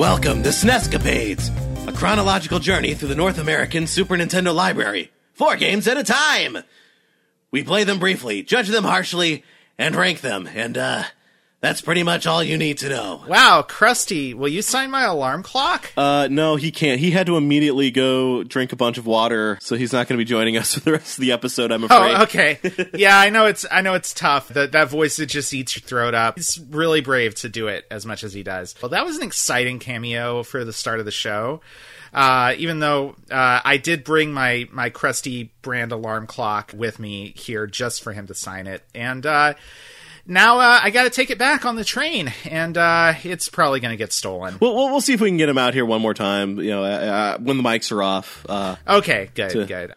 Welcome to SNEScapades, a chronological journey through the North American Super Nintendo library, 4 games at a time. We play them briefly, judge them harshly, and rank them, and that's pretty much all you need to know. Wow, Krusty, will you sign my alarm clock? No, he can't. He had to immediately go drink a bunch of water, so he's not going to be joining us for the rest of the episode, I'm afraid. Oh, okay. Yeah, I know it's tough. That voice, it just eats your throat up. He's really brave to do it as much as he does. Well, that was an exciting cameo for the start of the show. Even though I did bring my Krusty brand alarm clock with me here just for him to sign it. And now I got to take it back on the train, and it's probably going to get stolen. We'll see if we can get him out here one more time, when the mics are off. Okay, good.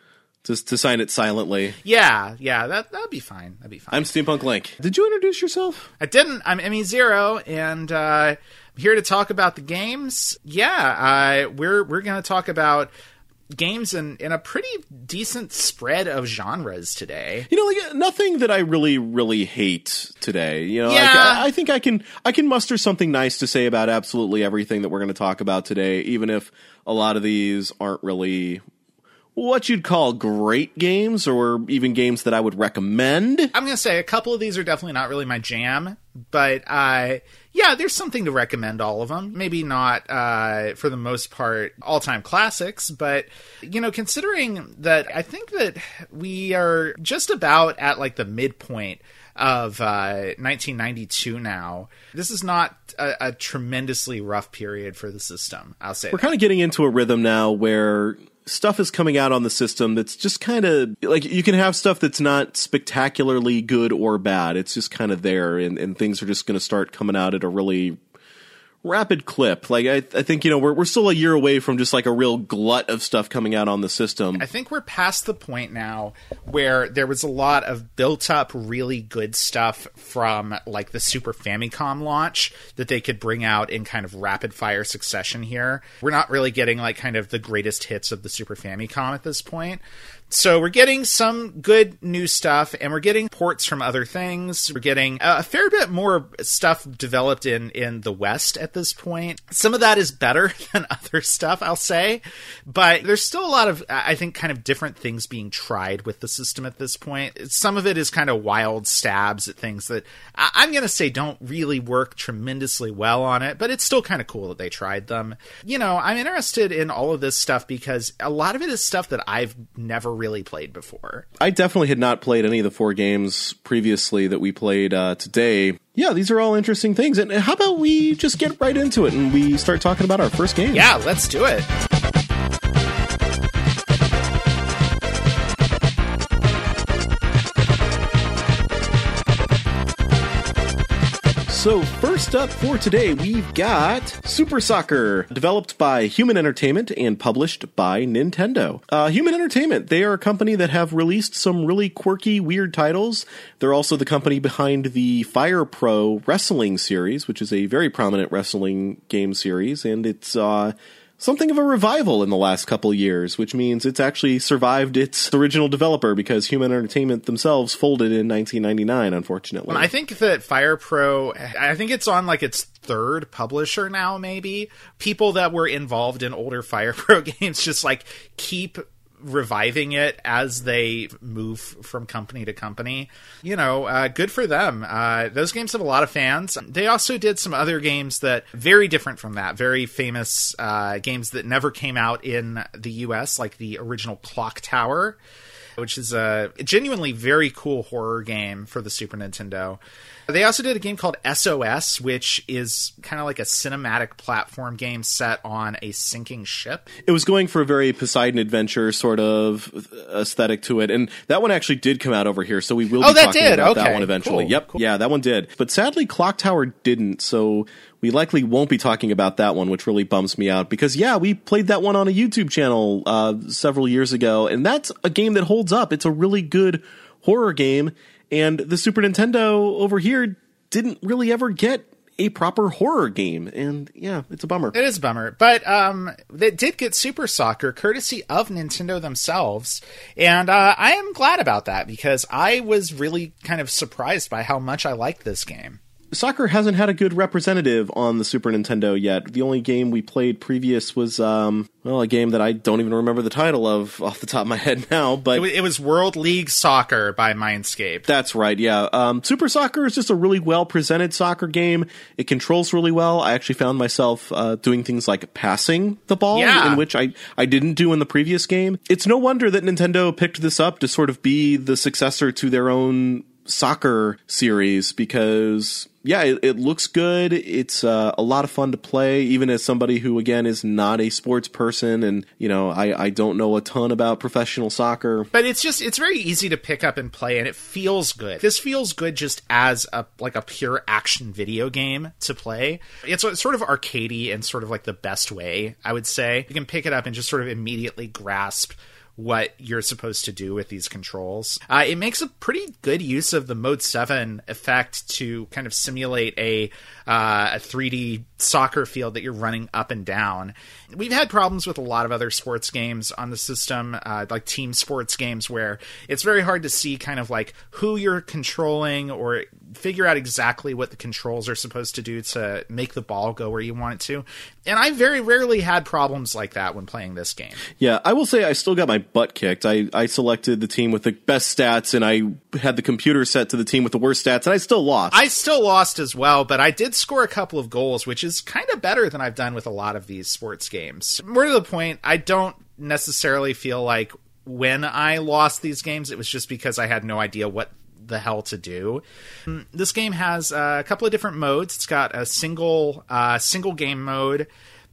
Just to sign it silently. Yeah, that'd be fine. I'm Steampunk Link. Did you introduce yourself? I didn't. I'm Emmy Zero, and I'm here to talk about the games. Yeah, we're going to talk about games in a pretty decent spread of genres today. Nothing that I really, really hate today. I think I can muster something nice to say about absolutely everything that we're going to talk about today, even if a lot of these aren't really what you'd call great games or even games that I would recommend. I'm going to say a couple of these are definitely not really my jam, but there's something to recommend all of them. Maybe not, for the most part, all-time classics, but, considering that I think that we are just about at, the midpoint of 1992 now, this is not a tremendously rough period for the system, I'll say. We're kind of getting into a rhythm now where stuff is coming out on the system that's just kind of you can have stuff that's not spectacularly good or bad. It's just kind of there, and things are just going to start coming out at a really rapid clip. I think, we're still a year away from just a real glut of stuff coming out on the system. I think we're past the point now where there was a lot of built up really good stuff from the Super Famicom launch that they could bring out in kind of rapid fire succession here. We're not really getting kind of the greatest hits of the Super Famicom at this point. So we're getting some good new stuff, and we're getting ports from other things. We're getting a fair bit more stuff developed in the West at this point. Some of that is better than other stuff, I'll say. But there's still a lot of, I think, kind of different things being tried with the system at this point. Some of it is kind of wild stabs at things that I'm going to say don't really work tremendously well on it, but it's still kind of cool that they tried them. I'm interested in all of this stuff because a lot of it is stuff that I've never really played before. I definitely had not played any of the 4 games previously that we played today. Yeah, these are all interesting things. And how about we just get right into it and we start talking about our first game? Yeah, let's do it. So first up for today, we've got Super Soccer, developed by Human Entertainment and published by Nintendo. Human Entertainment, they are a company that have released some really quirky, weird titles. They're also the company behind the Fire Pro wrestling series, which is a very prominent wrestling game series, and it's something of a revival in the last couple years, which means it's actually survived its original developer because Human Entertainment themselves folded in 1999, unfortunately. Well, I think that Fire Pro, I think it's on its 3rd publisher now, maybe. People that were involved in older Fire Pro games just keep reviving it as they move from company to company. Good for them. Those games have a lot of fans. They also did some other games that very different from that, very famous games that never came out in the US, like the original Clock Tower, which is a genuinely very cool horror game for the Super Nintendo. They also did a game called SOS, which is kind of like a cinematic platform game set on a sinking ship. It was going for a very Poseidon Adventure sort of aesthetic to it, and that one actually did come out over here, so we will be talking about that one eventually. Cool. Yep, cool. Yeah, that one did. But sadly, Clock Tower didn't, so we likely won't be talking about that one, which really bums me out, because, yeah, we played that one on a YouTube channel several years ago, and that's a game that holds up. It's a really good horror game. And the Super Nintendo over here didn't really ever get a proper horror game. And yeah, it's a bummer. It is a bummer. But they did get Super Soccer courtesy of Nintendo themselves. And I am glad about that because I was really kind of surprised by how much I liked this game. soccer hasn't had a good representative on the Super Nintendo yet. The only game we played previous was, a game that I don't even remember the title of off the top of my head now. But it was World League Soccer by Mindscape. That's right, yeah. Super Soccer is just a really well-presented soccer game. It controls really well. I actually found myself doing things like passing the ball, in which I didn't do in the previous game. It's no wonder that Nintendo picked this up to sort of be the successor to their own soccer series, because it looks good. It's a lot of fun to play, even as somebody who, again, is not a sports person, and I don't know a ton about professional soccer, but it's very easy to pick up and play, and it feels good. This feels good just as a pure action video game to play. It's sort of arcadey and sort of like the best way, I would say. You can pick it up and just sort of immediately grasp what you're supposed to do with these controls. It makes a pretty good use of the Mode 7 effect to kind of simulate a 3D soccer field that you're running up and down. We've had problems with a lot of other sports games on the system, like team sports games, where it's very hard to see kind of like who you're controlling or figure out exactly what the controls are supposed to do to make the ball go where you want it to. And I very rarely had problems like that when playing this game. Yeah, I will say I still got my butt kicked. I selected the team with the best stats, and I had the computer set to the team with the worst stats, and I still lost. I still lost as well, but I did score a couple of goals, which is kind of better than I've done with a lot of these sports games. More to the point, I don't necessarily feel like when I lost these games, it was just because I had no idea what the hell to do. This game has a couple of different modes. It's got a single game mode.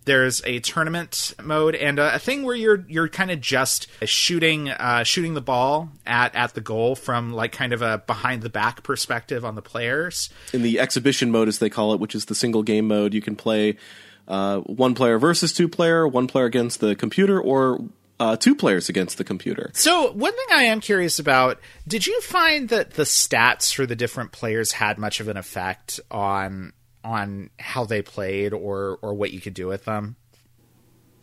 There's a tournament mode and a thing where you're kind of just shooting the ball at the goal from like kind of a behind the back perspective on the players. In the exhibition mode, as they call it, which is the single game mode, you can play one player versus two player, one player against the computer, or two players against the computer. So one thing I am curious about, did you find that the stats for the different players had much of an effect on how they played or what you could do with them?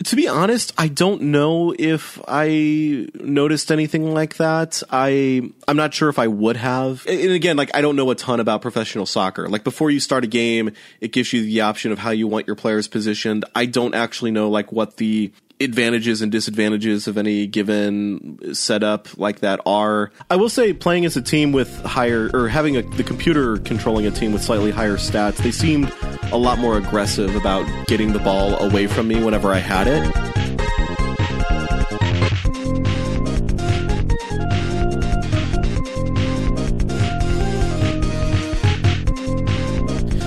To be honest, I don't know if I noticed anything like that. I'm not sure if I would have. And again, I don't know a ton about professional soccer. Before you start a game, it gives you the option of how you want your players positioned. I don't actually know what the advantages and disadvantages of any given setup like that are. I will say playing as a team with the computer controlling a team with slightly higher stats, they seemed a lot more aggressive about getting the ball away from me whenever I had it.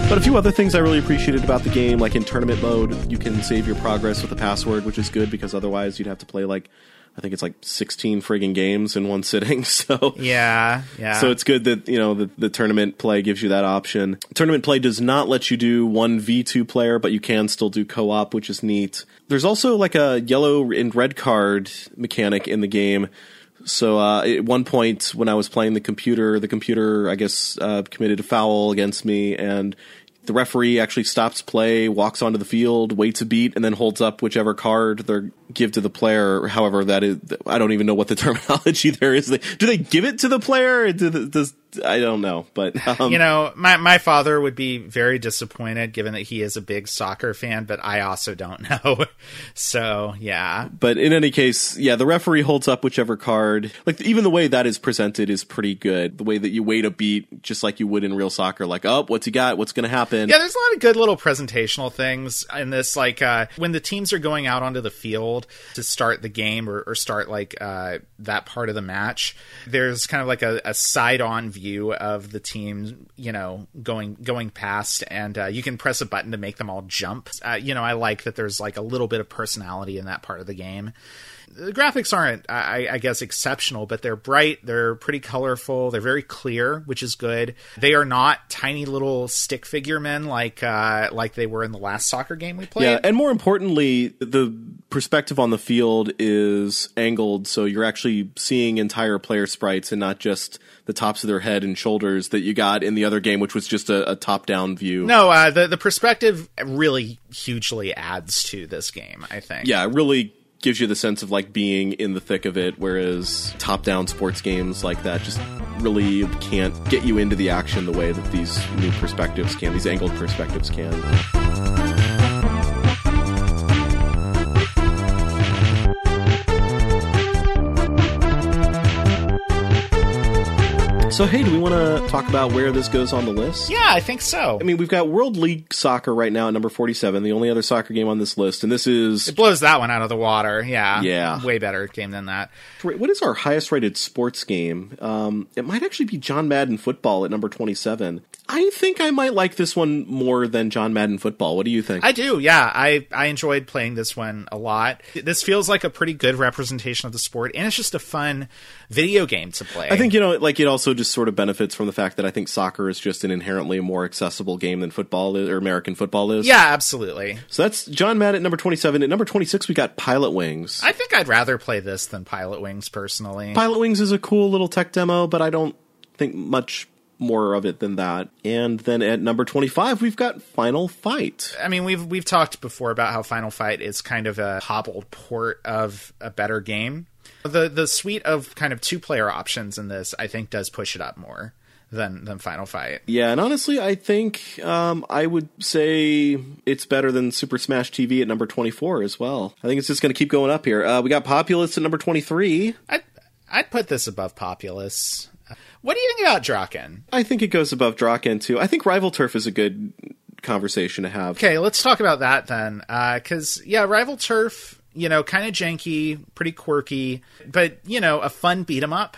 But a few other things I really appreciated about the game, in tournament mode, you can save your progress with a password, which is good because otherwise you'd have to play 16 friggin' games in one sitting. So yeah. So it's good that the tournament play gives you that option. Tournament play does not let you do 1v2 player, but you can still do co-op, which is neat. There's also a yellow and red card mechanic in the game. So at one point when I was playing the computer, I guess, committed a foul against me, and the referee actually stops play, walks onto the field, waits a beat, and then holds up whichever card they give to the player. However, that is, I don't even know what the terminology there is. Do they give it to the player? I don't know. But my father would be very disappointed, given that he is a big soccer fan. But I also don't know. So yeah. But in any case, yeah, the referee holds up whichever card. Even the way that is presented is pretty good. The way that you wait a beat, just like you would in real soccer. What's he got? What's going to happen? Yeah, there's a lot of good little presentational things in this, when the teams are going out onto the field to start the game or start that part of the match, there's kind of a side-on view of the team, going past, and you can press a button to make them all jump. I like that there's a little bit of personality in that part of the game. The graphics aren't, I guess, exceptional, but they're bright, they're pretty colorful, they're very clear, which is good. They are not tiny little stick figure men like they were in the last soccer game we played. Yeah, and more importantly, the perspective on the field is angled, so you're actually seeing entire player sprites and not just the tops of their head and shoulders that you got in the other game, which was just a top-down view. No, the perspective really hugely adds to this game, I think. Yeah, it really gives you the sense of like being in the thick of it, whereas top-down sports games like that just really can't get you into the action the way that these new perspectives can, these angled perspectives can. So, hey, do we want to talk about where this goes on the list? Yeah, I think so. I mean, we've got World League Soccer right now at number 47, the only other soccer game on this list, and this is... It blows that one out of the water, yeah. Yeah. Way better game than that. What is our highest-rated sports game? It might actually be John Madden Football at number 27. I think I might like this one more than John Madden Football. What do you think? I do, yeah. I enjoyed playing this one a lot. This feels like a pretty good representation of the sport, and it's just a fun video game to play. I think, you know, like, it also just sort of benefits from the fact that I think soccer is just an inherently more accessible game than football is, or American football is. Yeah, absolutely. So that's John Madden at number 27. At number 26, we got Pilot Wings. I think I'd rather play this than Pilot Wings, personally. Pilot Wings is a cool little tech demo, but I don't think much more of it than that. And then at number 25, we've got Final Fight. I mean, we've talked before about how Final Fight is kind of a hobbled port of a better game. The suite of kind of two-player options in this, I think, does push it up more than Final Fight. Yeah, and honestly, I think I would say it's better than Super Smash TV at number 24 as well. I think it's just going to keep going up here. We got Populous at number 23. I'd put this above Populous. What do you think about Draken? I think it goes above Draken, too. I think Rival Turf is a good conversation to have. Okay, let's talk about that then. Because, yeah, Rival Turf... You know, kind of janky, pretty quirky, but, you know, a fun beat 'em up,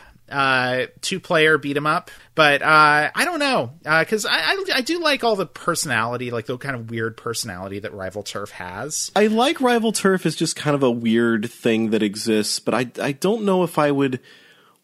two-player beat 'em up. But I don't know, because I do like all the personality, like the kind of weird personality that Rival Turf has. I like Rival Turf as just kind of a weird thing that exists, but I don't know if I would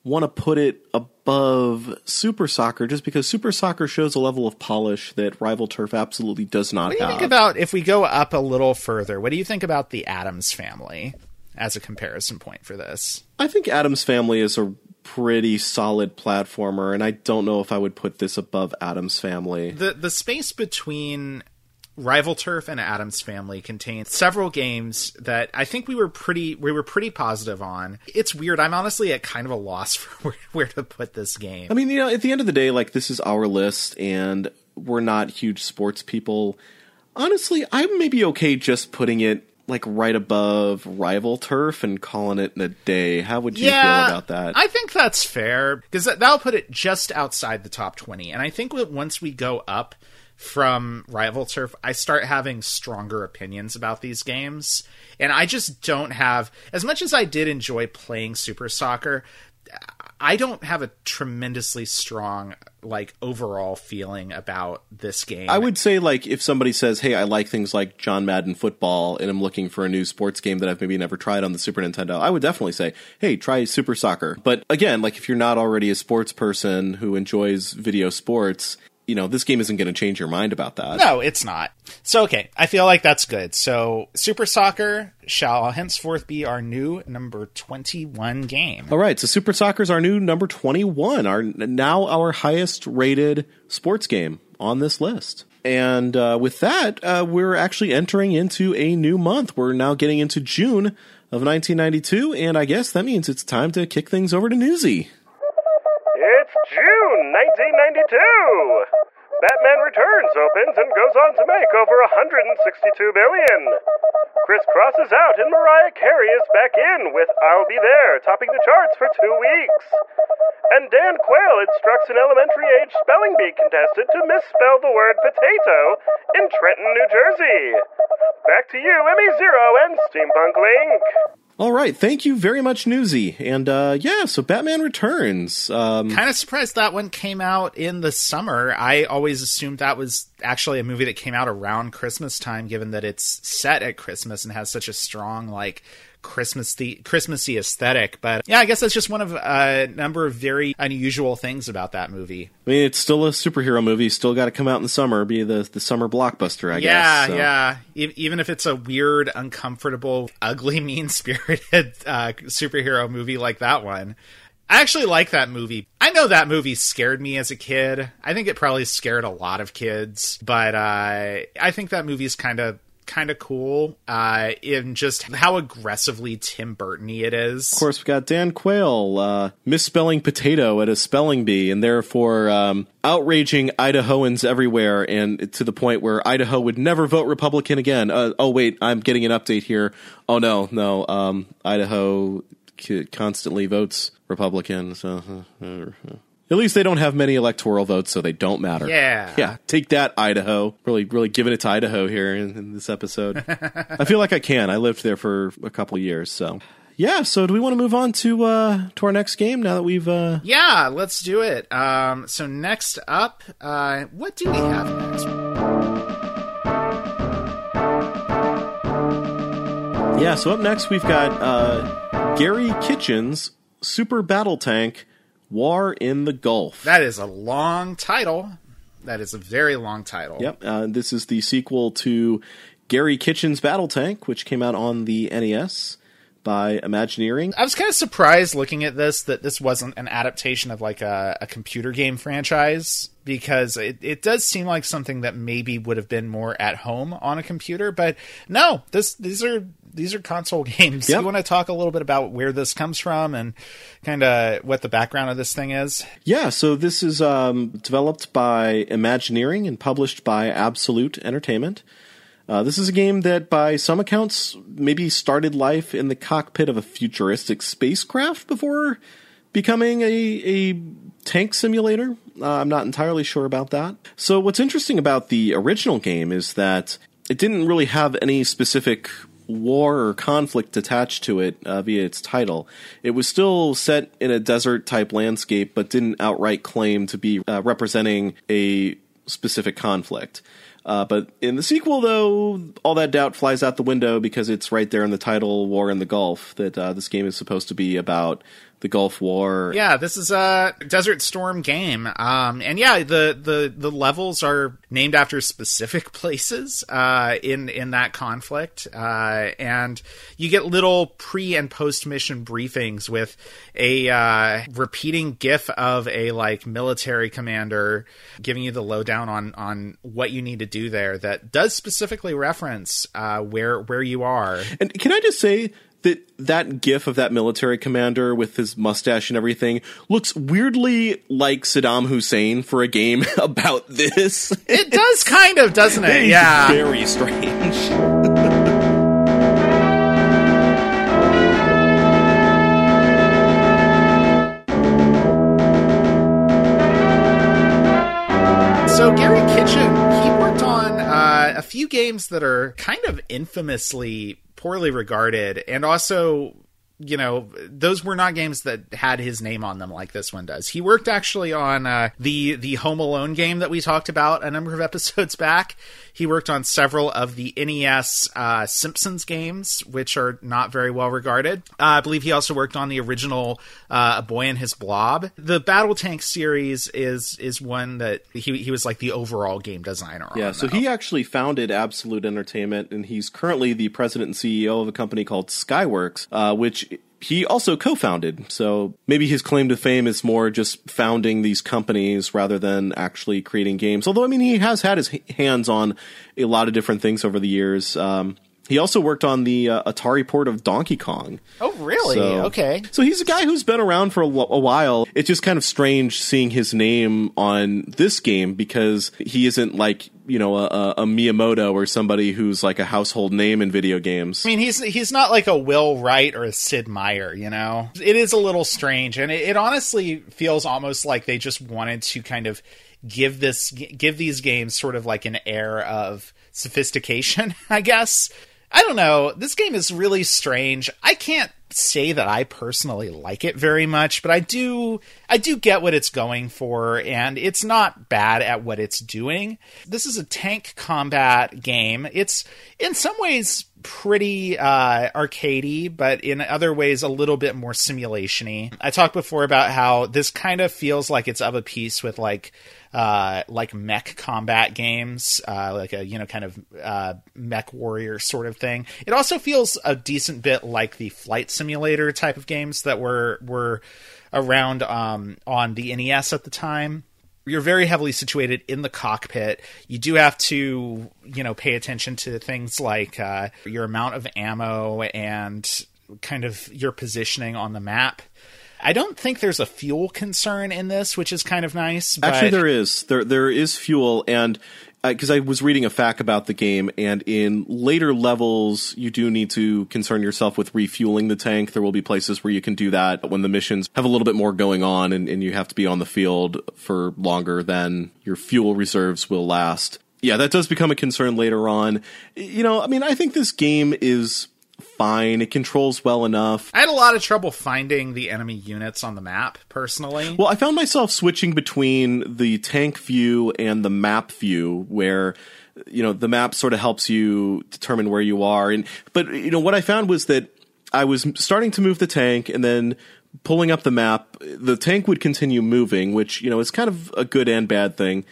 want to put it above Super Soccer, just because Super Soccer shows a level of polish that Rival Turf absolutely does not have. What do you think about, if we go up a little further, what do you think about the Addams Family as a comparison point for this? I think Addams Family is a pretty solid platformer, and I don't know if I would put this above Addams Family. The space between Rival Turf and Addams Family contains several games that I think we were pretty positive on. It's weird. I'm honestly at kind of a loss for where to put this game. I mean, you know, at the end of the day, like, this is our list and we're not huge sports people. Honestly, I'm maybe okay just putting it like right above Rival Turf and calling it in a day. How would you feel about that? I think that's fair, because that'll put it just outside the top 20. And I think that once we go up from Rival Turf, I start having stronger opinions about these games. And I just don't have... As much as I did enjoy playing Super Soccer, I don't have a tremendously strong, like, overall feeling about this game. I would say, like, if somebody says, hey, I like things like John Madden Football, and I'm looking for a new sports game that I've maybe never tried on the Super Nintendo, I would definitely say, hey, try Super Soccer. But again, like, if you're not already a sports person who enjoys video sports... You know, this game isn't going to change your mind about that. No, it's not. So, okay, I feel like that's good. So, Super Soccer shall henceforth be our new number 21 game. All right, so Super Soccer is our new number 21, now our highest-rated sports game on this list. And with that, we're actually entering into a new month. We're now getting into June of 1992, and I guess that means it's time to kick things over to Newsy. It's June 1992! Batman Returns opens and goes on to make over $162 billion. Criss Cross is out and Mariah Carey is back in with I'll Be There, topping the charts for 2 weeks. And Dan Quayle instructs an elementary-age spelling bee contestant to misspell the word potato in Trenton, New Jersey. Back to you, Emmy Zero and Steampunk Link. All right, thank you very much, Newsy. And, yeah, so Batman Returns. Kind of surprised that one came out in the summer. I always assumed that was actually a movie that came out around Christmas time, given that it's set at Christmas and has such a strong, like, Christmassy aesthetic. But, yeah, I guess that's just one of a number of very unusual things about that movie. I mean, it's still a superhero movie. Still got to come out in the summer. Be the summer blockbuster, I guess. Yeah, so. Yeah. Even if it's a weird, uncomfortable, ugly, mean-spirited superhero movie like that one. I actually like that movie. I know that movie scared me as a kid. I think it probably scared a lot of kids. But I think that movie's kind of kind of cool in just how aggressively Tim Burton-y it is. Of course, we got Dan Quayle misspelling potato at a spelling bee and therefore outraging Idahoans everywhere, and to the point where Idaho would never vote Republican again. Oh, wait, I'm getting an update here. Oh, no. Idaho constantly votes Republican. So, at least they don't have many electoral votes, so they don't matter. Yeah. Take that, Idaho. Really giving it to Idaho here in this episode. I feel like I can. I lived there for a couple years, so. Yeah, so do we want to move on to our next game now that we've... Yeah, let's do it. So next up, what do we have next? Yeah, so up next we've got Gary Kitchen's Super Battle Tank, War in the Gulf. That is a long title. That is a very long title. Yep. This is the sequel to Gary Kitchen's Battle Tank, which came out on the NES by Imagineering. I was kind of surprised looking at this that this wasn't an adaptation of like a computer game franchise, because it does seem like something that maybe would have been more at home on a computer. But no, these are console games. Yep. You want to talk a little bit about where this comes from and kind of what the background of this thing is? Yeah, so this is developed by Imagineering and published by Absolute Entertainment. This is a game that, by some accounts, maybe started life in the cockpit of a futuristic spacecraft before becoming a tank simulator. I'm not entirely sure about that. So what's interesting about the original game is that it didn't really have any specific war or conflict attached to it via its title. It was still set in a desert-type landscape, but didn't outright claim to be representing a specific conflict. But in the sequel, though, all that doubt flies out the window, because it's right there in the title, War in the Gulf, that this game is supposed to be about the Gulf War. Yeah, this is a Desert Storm game. And yeah, the levels are named after specific places in that conflict. And you get little pre- and post-mission briefings with a repeating gif of a like military commander giving you the lowdown on what you need to do there, that does specifically reference where you are. And can I just say... That gif of that military commander with his mustache and everything looks weirdly like Saddam Hussein for a game about this. It does kind of, doesn't it? Yeah. Very strange. So Gary Kitchen, he worked on a few games that are kind of infamously poorly regarded, and also, you know, those were not games that had his name on them like this one does. He worked actually on the Home Alone game that we talked about a number of episodes back. He worked on several of the NES Simpsons games, which are not very well regarded. I believe he also worked on the original A Boy and His Blob. The Battle Tank series is one that he was like the overall game designer on. Yeah, so he actually founded Absolute Entertainment, and he's currently the president and CEO of a company called Skyworks, which he also co-founded. So maybe his claim to fame is more just founding these companies rather than actually creating games. Although, I mean, he has had his hands on a lot of different things over the years. He also worked on the Atari port of Donkey Kong. Oh, really? So, okay. So he's a guy who's been around for a while. It's just kind of strange seeing his name on this game, because he isn't like, you know, a Miyamoto or somebody who's like a household name in video games. I mean, he's not like a Will Wright or a Sid Meier, you know? It is a little strange, and it honestly feels almost like they just wanted to kind of give these games sort of like an air of sophistication, I guess. I don't know. This game is really strange. I can't say that I personally like it very much, but I do get what it's going for, and it's not bad at what it's doing. This is a tank combat game. It's in some ways pretty arcadey, but in other ways a little bit more simulation-y. I talked before about how this kind of feels like it's of a piece with like mech combat games, like a, you know, kind of mech warrior sort of thing. It also feels a decent bit like the flight simulator type of games that were around on the NES at the time. you're very heavily situated in the cockpit. You do have to, you know, pay attention to things like your amount of ammo and kind of your positioning on the map. I don't think there's a fuel concern in this, which is kind of nice. But... Actually, there is. There is fuel, and because I was reading a fact about the game, and in later levels, you do need to concern yourself with refueling the tank. There will be places where you can do that when the missions have a little bit more going on, and you have to be on the field for longer than your fuel reserves will last. Yeah, that does become a concern later on. You know, I mean, I think this game is... fine. It controls well enough. I had a lot of trouble finding the enemy units on the map, personally. Well, I found myself switching between the tank view and the map view, where, you know, the map sort of helps you determine where you are. But, you know, what I found was that I was starting to move the tank and then pulling up the map. The tank would continue moving, which, you know, is kind of a good and bad thing,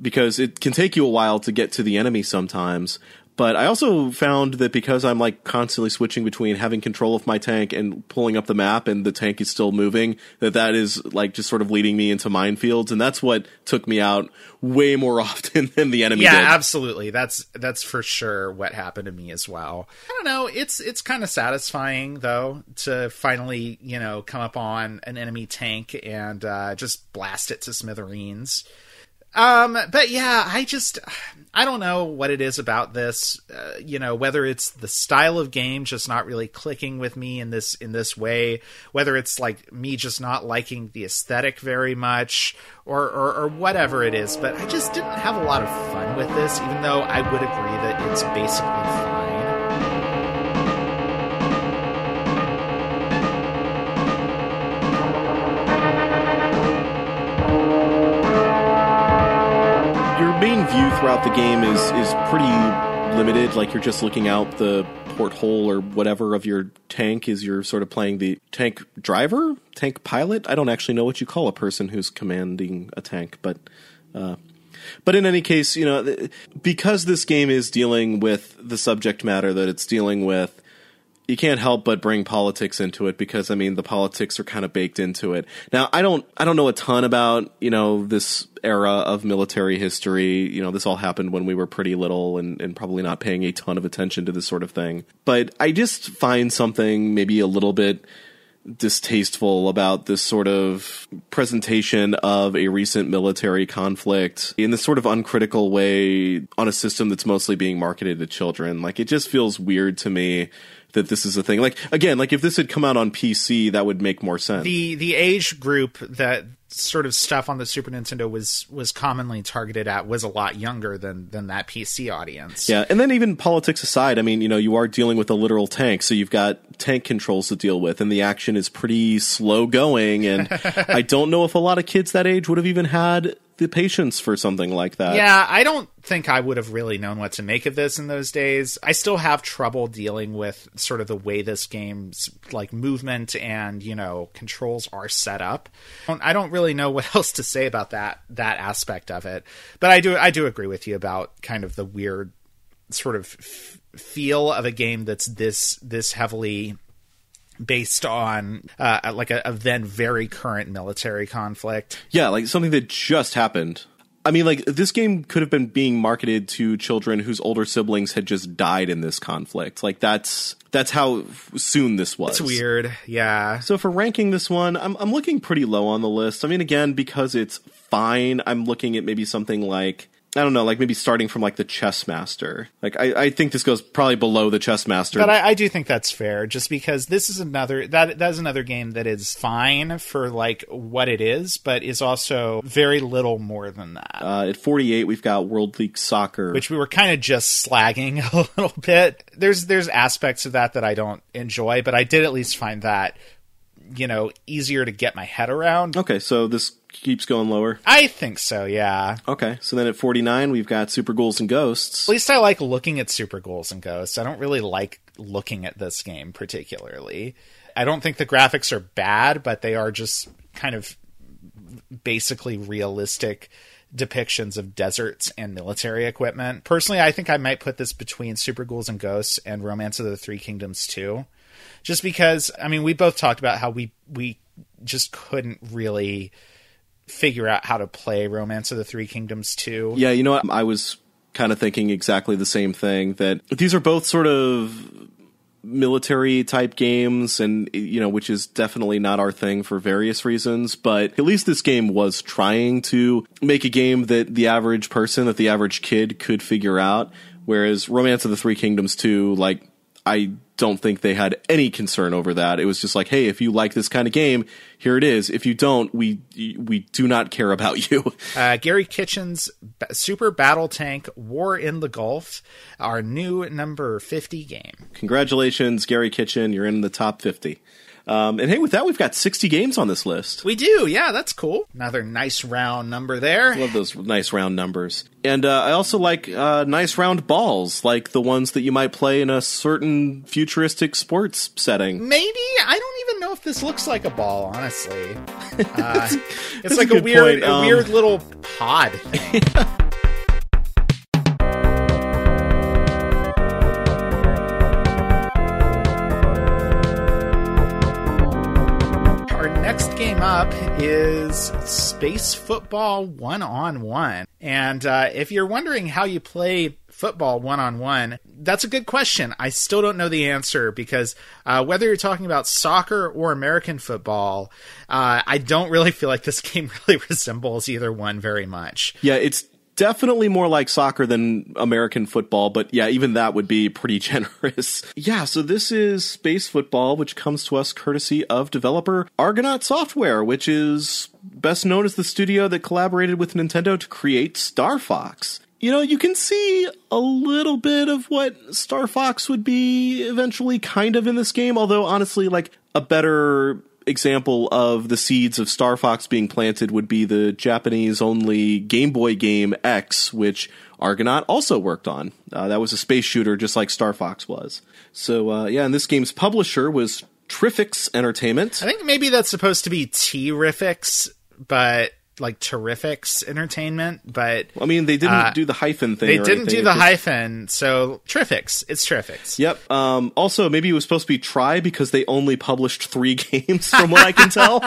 because it can take you a while to get to the enemy sometimes. But I also found that because I'm like constantly switching between having control of my tank and pulling up the map and the tank is still moving, that is like just sort of leading me into minefields. And that's what took me out way more often than the enemy did. Yeah, absolutely. That's for sure what happened to me as well. I don't know. It's kind of satisfying, though, to finally, you know, come up on an enemy tank and just blast it to smithereens. But yeah, I don't know what it is about this, you know, whether it's the style of game just not really clicking with me in this way, whether it's like me just not liking the aesthetic very much or whatever it is, but I just didn't have a lot of fun with this, even though I would agree that it's basically fun. Main view throughout the game is pretty limited. Like, you're just looking out the porthole or whatever of your tank as you're sort of playing the tank driver, tank pilot. I don't actually know what you call a person who's commanding a tank, but in any case, you know, because this game is dealing with the subject matter that it's dealing with, you can't help but bring politics into it, because I mean the politics are kind of baked into it. Now, I don't know a ton about, you know, this era of military history. You know, this all happened when we were pretty little and probably not paying a ton of attention to this sort of thing. But I just find something maybe a little bit distasteful about this sort of presentation of a recent military conflict in this sort of uncritical way on a system that's mostly being marketed to children. Like, it just feels weird to me that this is a thing. Like, again, like if this had come out on PC, that would make more sense. The age group that sort of stuff on the Super Nintendo was commonly targeted at was a lot younger than that PC audience. Yeah, and then even politics aside, I mean, you know, you are dealing with a literal tank, so you've got tank controls to deal with, and the action is pretty slow going, and I don't know if a lot of kids that age would have even had the patience for something like that. Yeah, I don't think I would have really known what to make of this in those days. I still have trouble dealing with sort of the way this game's like movement and, you know, controls are set up. I don't really know what else to say about that aspect of it. But I do agree with you about kind of the weird sort of feel of a game that's this heavily based on like a then very current military conflict. Yeah, like something that just happened. I mean, like, this game could have been being marketed to children whose older siblings had just died in this conflict. Like, that's how soon this was. It's weird, yeah. So for ranking this one, I'm looking pretty low on the list. I mean, again, because it's fine, I'm looking at maybe something like, I don't know, like maybe starting from like the Chess Master. Like, I think this goes probably below the Chess Master. But I do think that's fair, just because this is another that is another game that is fine for like what it is, but is also very little more than that. At 48, we've got World League Soccer, which we were kind of just slagging a little bit. There's aspects of that I don't enjoy, but I did at least find that, you know, easier to get my head around. Okay, so this keeps going lower? I think so, yeah. Okay, so then at 49, we've got Super Ghouls and Ghosts. At least I like looking at Super Ghouls and Ghosts. I don't really like looking at this game particularly. I don't think the graphics are bad, but they are just kind of basically realistic depictions of deserts and military equipment. Personally, I think I might put this between Super Ghouls and Ghosts and Romance of the Three Kingdoms 2. Just because, I mean, we both talked about how we just couldn't really figure out how to play Romance of the Three Kingdoms 2. Yeah, you know what? I was kind of thinking exactly the same thing, that these are both sort of military type games, and you know, which is definitely not our thing for various reasons, but at least this game was trying to make a game that the average person, that the average kid could figure out, whereas Romance of the Three Kingdoms 2, like, I don't think they had any concern over that. It was just like, hey, if you like this kind of game, here it is. If you don't, we do not care about you. Gary Kitchen's Super Battle Tank War in the Gulf, our new number 50 game. Congratulations, Gary Kitchen. You're in the top 50. And hey, with that, we've got 60 games on this list. We do. Yeah, that's cool. Another nice round number there. Love those nice round numbers. And I also like nice round balls, like the ones that you might play in a certain futuristic sports setting. Maybe? I don't even know if this looks like a ball, honestly. It's like a weird little pod thing. Up is Space Football 1-on-1. And if you're wondering how you play football 1-on-1, that's a good question. I still don't know the answer, because whether you're talking about soccer or American football, I don't really feel like this game really resembles either one very much. Yeah, it's definitely more like soccer than American football, but yeah, even that would be pretty generous. Yeah, so this is Space Football, which comes to us courtesy of developer Argonaut Software, which is best known as the studio that collaborated with Nintendo to create Star Fox. You know, you can see a little bit of what Star Fox would be eventually kind of in this game, although honestly, like, a better example of the seeds of Star Fox being planted would be the Japanese only Game Boy game X, which Argonaut also worked on. That was a space shooter just like Star Fox was. So yeah, and this game's publisher was Terrifix Entertainment. I think maybe that's supposed to be Terrifix, but like Terrifix Entertainment, but I mean, they didn't do the hyphen thing. They didn't do the hyphen, so Terrifix. It's Terrifix. Yep. Also, maybe it was supposed to be Try, because they only published 3 games, from what I can tell.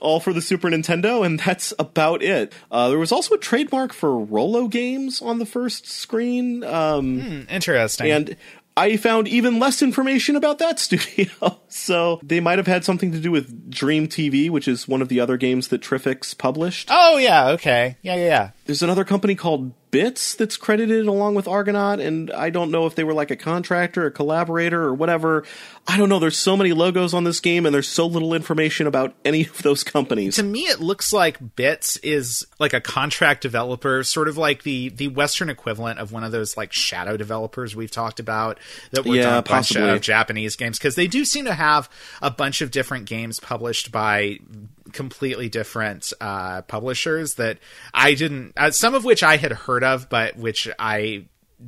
All for the Super Nintendo, and that's about it. There was also a trademark for Rolo Games on the first screen. Interesting. And I found even less information about that studio. So they might have had something to do with Dream TV, which is one of the other games that Terrifix published. Oh, yeah. Okay. Yeah. There's another company called Bits that's credited along with Argonaut, and I don't know if they were like a contractor, a collaborator, or whatever. I don't know. There's so many logos on this game, and there's so little information about any of those companies. To me, it looks like Bits is like a contract developer, sort of like the Western equivalent of one of those like shadow developers we've talked about that worked on a bunch of Japanese games, because they do seem to have a bunch of different games published by completely different publishers that I didn't, some of which I had heard of, but which I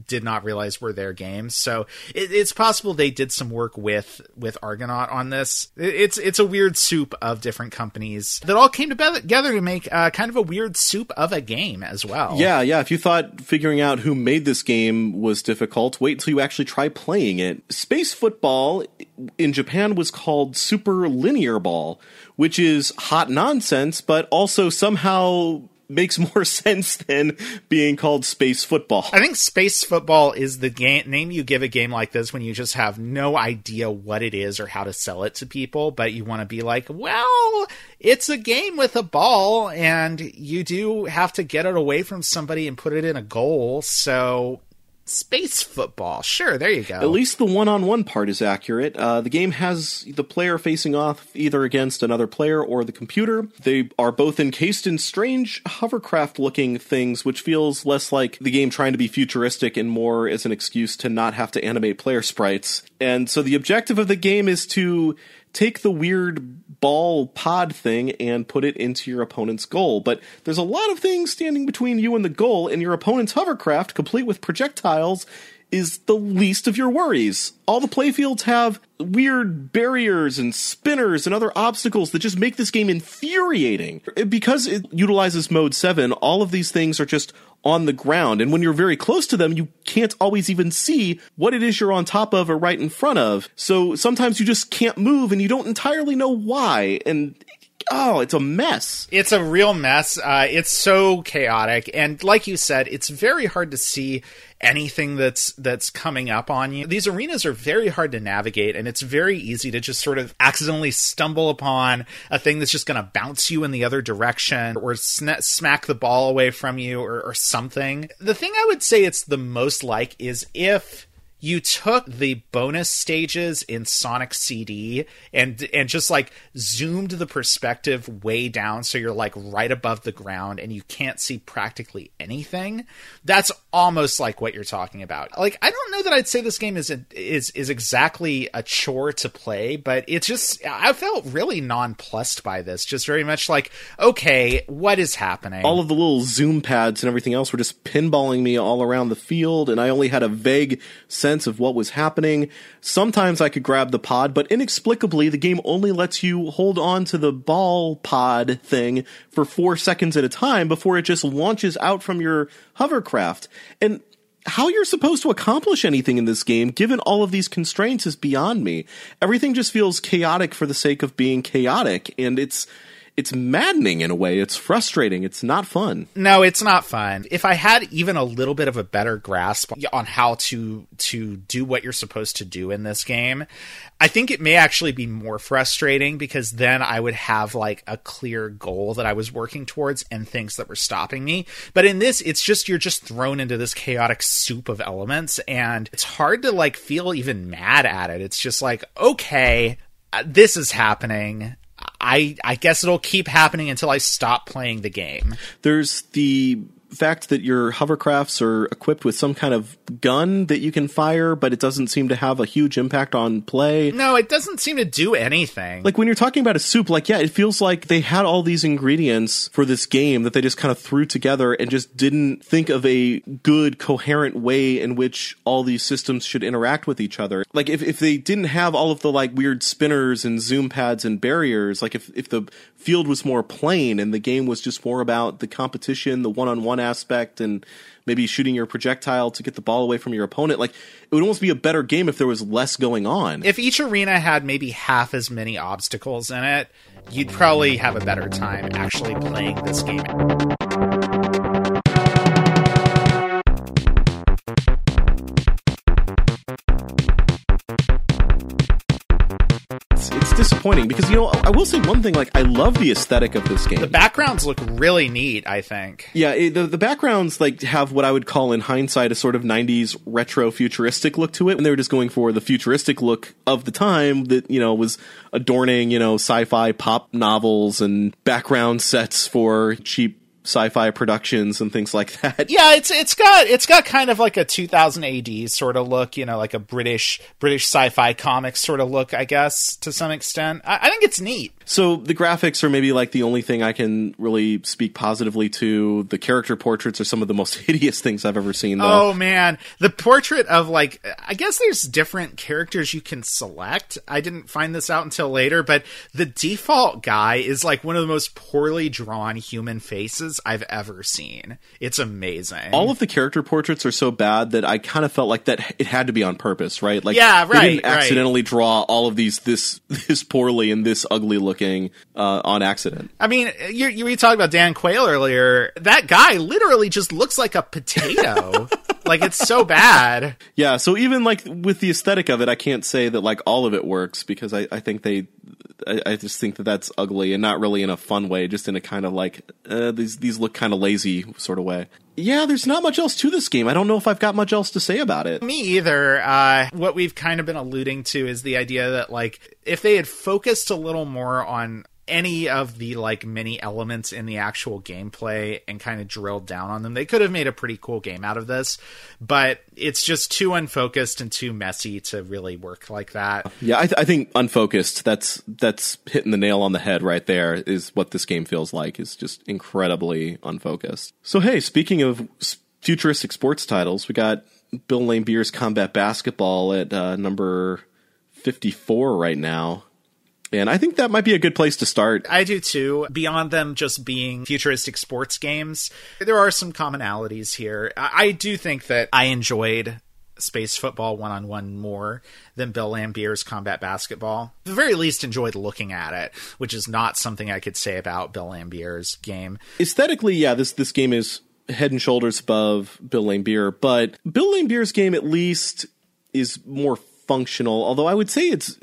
did not realize were their games. So it's possible they did some work with Argonaut on this. It's a weird soup of different companies that all came together to make kind of a weird soup of a game as well. Yeah. If you thought figuring out who made this game was difficult, wait till you actually try playing it. Space Football in Japan was called Super Linear Ball, which is hot nonsense, but also somehow makes more sense than being called Space Football. I think Space Football is the name you give a game like this when you just have no idea what it is or how to sell it to people, but you want to be like, well, it's a game with a ball, and you do have to get it away from somebody and put it in a goal, so Space Football. Sure, there you go. At least the one-on-one part is accurate. The game has the player facing off either against another player or the computer. They are both encased in strange hovercraft-looking things, which feels less like the game trying to be futuristic and more as an excuse to not have to animate player sprites. And so the objective of the game is to take the weird ball pod thing and put it into your opponent's goal. But there's a lot of things standing between you and the goal, and your opponent's hovercraft, complete with projectiles, is the least of your worries. All the playfields have weird barriers and spinners and other obstacles that just make this game infuriating. Because it utilizes Mode 7, all of these things are just on the ground, and when you're very close to them, you can't always even see what it is you're on top of or right in front of. So sometimes you just can't move, and you don't entirely know why, and oh, it's a mess. It's a real mess. It's so chaotic. And like you said, it's very hard to see anything that's coming up on you. These arenas are very hard to navigate, and it's very easy to just sort of accidentally stumble upon a thing that's just going to bounce you in the other direction or smack the ball away from you or something. The thing I would say it's the most like is if you took the bonus stages in Sonic CD and just like zoomed the perspective way down so you're like right above the ground and you can't see practically anything. That's almost like what you're talking about. Like, I don't know that I'd say this game is exactly a chore to play, but it's just, I felt really nonplussed by this. Just very much like, okay, what is happening? All of the little zoom pads and everything else were just pinballing me all around the field, and I only had a vague sense of what was happening. Sometimes I could grab the pod, but inexplicably the game only lets you hold on to the ball pod thing for 4 seconds at a time before it just launches out from your hovercraft. And how you're supposed to accomplish anything in this game, given all of these constraints, is beyond me. Everything just feels chaotic for the sake of being chaotic, and it's maddening in a way. It's frustrating. It's not fun. No, it's not fun. If I had even a little bit of a better grasp on how to do what you're supposed to do in this game, I think it may actually be more frustrating, because then I would have like a clear goal that I was working towards and things that were stopping me. But in this, it's just, you're just thrown into this chaotic soup of elements, and it's hard to like feel even mad at it. It's just like, okay, this is happening. I guess it'll keep happening until I stop playing the game. There's the fact that your hovercrafts are equipped with some kind of gun that you can fire, but it doesn't seem to have a huge impact on play. No, it doesn't seem to do anything. Like, when you're talking about a soup, like, yeah, it feels like they had all these ingredients for this game that they just kind of threw together and just didn't think of a good, coherent way in which all these systems should interact with each other. Like, if they didn't have all of the, like, weird spinners and zoom pads and barriers, like, if the field was more plain and the game was just more about the competition, the one-on-one aspect, and maybe shooting your projectile to get the ball away from your opponent, like, it would almost be a better game if there was less going on. If each arena had maybe half as many obstacles in it, you'd probably have a better time actually playing this game. It's disappointing because, you know, I will say one thing, like, I love the aesthetic of this game. The backgrounds look really neat, I think. Yeah, the backgrounds, like, have what I would call in hindsight a sort of 90s retro futuristic look to it. And they were just going for the futuristic look of the time that, you know, was adorning, you know, sci-fi pop novels and background sets for cheap sci-fi productions and things like that. Yeah, it's got kind of like a 2000 AD sort of look, you know, like a British sci-fi comics sort of look, I guess, to some extent. I think it's neat. So the graphics are maybe like the only thing I can really speak positively to. The character portraits are some of the most hideous things I've ever seen, though. Oh, man. The portrait of, like, I guess there's different characters you can select. I didn't find this out until later, but the default guy is, like, one of the most poorly drawn human faces I've ever seen. It's amazing. All of the character portraits are so bad that I kind of felt like that it had to be on purpose, right? Like, yeah, right. They didn't accidentally draw all of these this poorly and this ugly looking on accident. I mean, you talked about Dan Quayle earlier. That guy literally just looks like a potato. Like, it's so bad. Yeah, so even, like, with the aesthetic of it, I can't say that, like, all of it works, because I think I just think that that's ugly, and not really in a fun way, just in a kind of, like, these look kind of lazy sort of way. Yeah, there's not much else to this game. I don't know if I've got much else to say about it. Me either. What we've kind of been alluding to is the idea that, like, if they had focused a little more on any of the, like, mini elements in the actual gameplay and kind of drilled down on them, they could have made a pretty cool game out of this, but it's just too unfocused and too messy to really work like that. Yeah, I think unfocused, that's hitting the nail on the head right there, is what this game feels like, is just incredibly unfocused. So, hey, speaking of futuristic sports titles, we got Bill Laimbeer's Combat Basketball at number 54 right now. And I think that might be a good place to start. I do, too. Beyond them just being futuristic sports games, there are some commonalities here. I do think that I enjoyed Space Football one-on-one more than Bill Laimbeer's Combat Basketball. At the very least, enjoyed looking at it, which is not something I could say about Bill Laimbeer's game. Aesthetically, yeah, this game is head and shoulders above Bill Laimbeer, but Bill Laimbeer's game at least is more functional, although I would say it's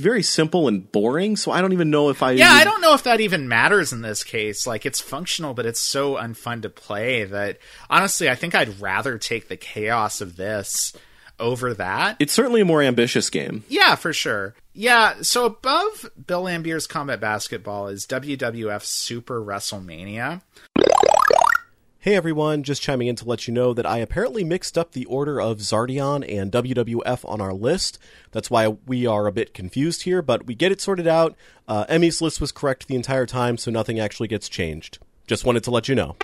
very simple and boring, so I don't even know if I don't know if that even matters in this case. Like, it's functional, but it's so unfun to play that honestly I think I'd rather take the chaos of this over that. It's certainly a more ambitious game. Yeah, for sure. Yeah, so above Bill Laimbeer's Combat Basketball is WWF Super WrestleMania. Hey everyone, just chiming in to let you know that I apparently mixed up the order of Zardion and WWF on our list. That's why we are a bit confused here, but we get it sorted out. Emmy's list was correct the entire time, so nothing actually gets changed. Just wanted to let you know.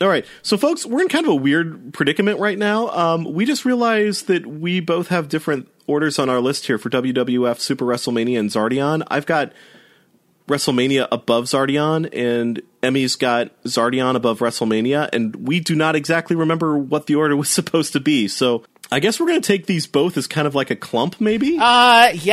All right, so folks, we're in kind of a weird predicament right now. We just realized that we both have different orders on our list here for WWF, Super WrestleMania, and Zardion. I've got WrestleMania above Zardion, and Emmy's got Zardion above WrestleMania, and we do not exactly remember what the order was supposed to be, so I guess we're going to take these both as kind of like a clump, maybe? Yeah,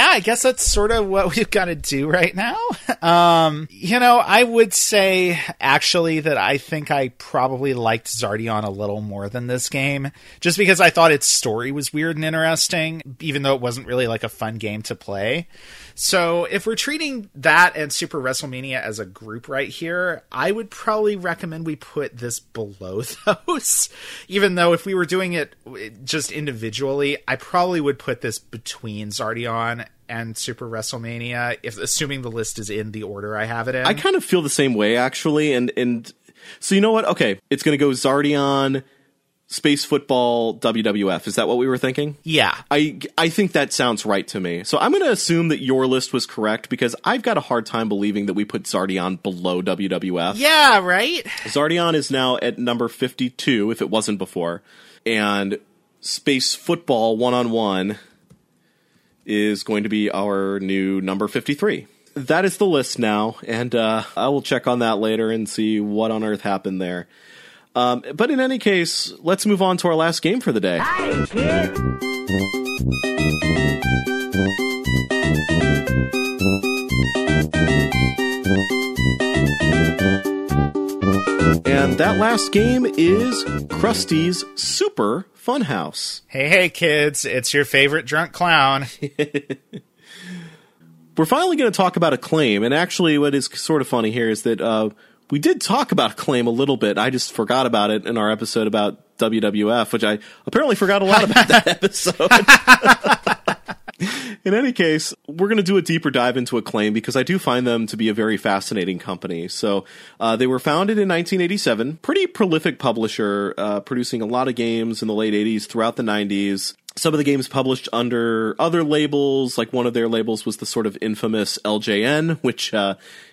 I guess that's sort of what we've got to do right now. I would say, actually, that I think I probably liked Zardion a little more than this game, just because I thought its story was weird and interesting, even though it wasn't really like a fun game to play. So if we're treating that and Super WrestleMania as a group right here, I would probably recommend we put this below those, even though if we were doing it just individually, I probably would put this between Zardion and Super WrestleMania, assuming the list is in the order I have it in. I kind of feel the same way, actually. And so you know what? Okay, it's going to go Zardion, Space Football, WWF. Is that what we were thinking? Yeah. I think that sounds right to me. So I'm going to assume that your list was correct, because I've got a hard time believing that we put Zardion below WWF. Yeah, right? Zardion is now at number 52, if it wasn't before. And Space Football one-on-one is going to be our new number 53. That is the list now, and I will check on that later and see what on earth happened there. But in any case, let's move on to our last game for the day. Hi, kid. And that last game is Krusty's Super Fun House. Hey, kids, it's your favorite drunk clown. We're finally going to talk about Acclaim, and actually what is sort of funny here is that we did talk about Acclaim a little bit. I just forgot about it in our episode about WWF, which I apparently forgot a lot about that episode. In any case, we're going to do a deeper dive into Acclaim because I do find them to be a very fascinating company. So they were founded in 1987, pretty prolific publisher, producing a lot of games in the late 80s, throughout the 90s. Some of the games published under other labels, like one of their labels was the sort of infamous LJN, which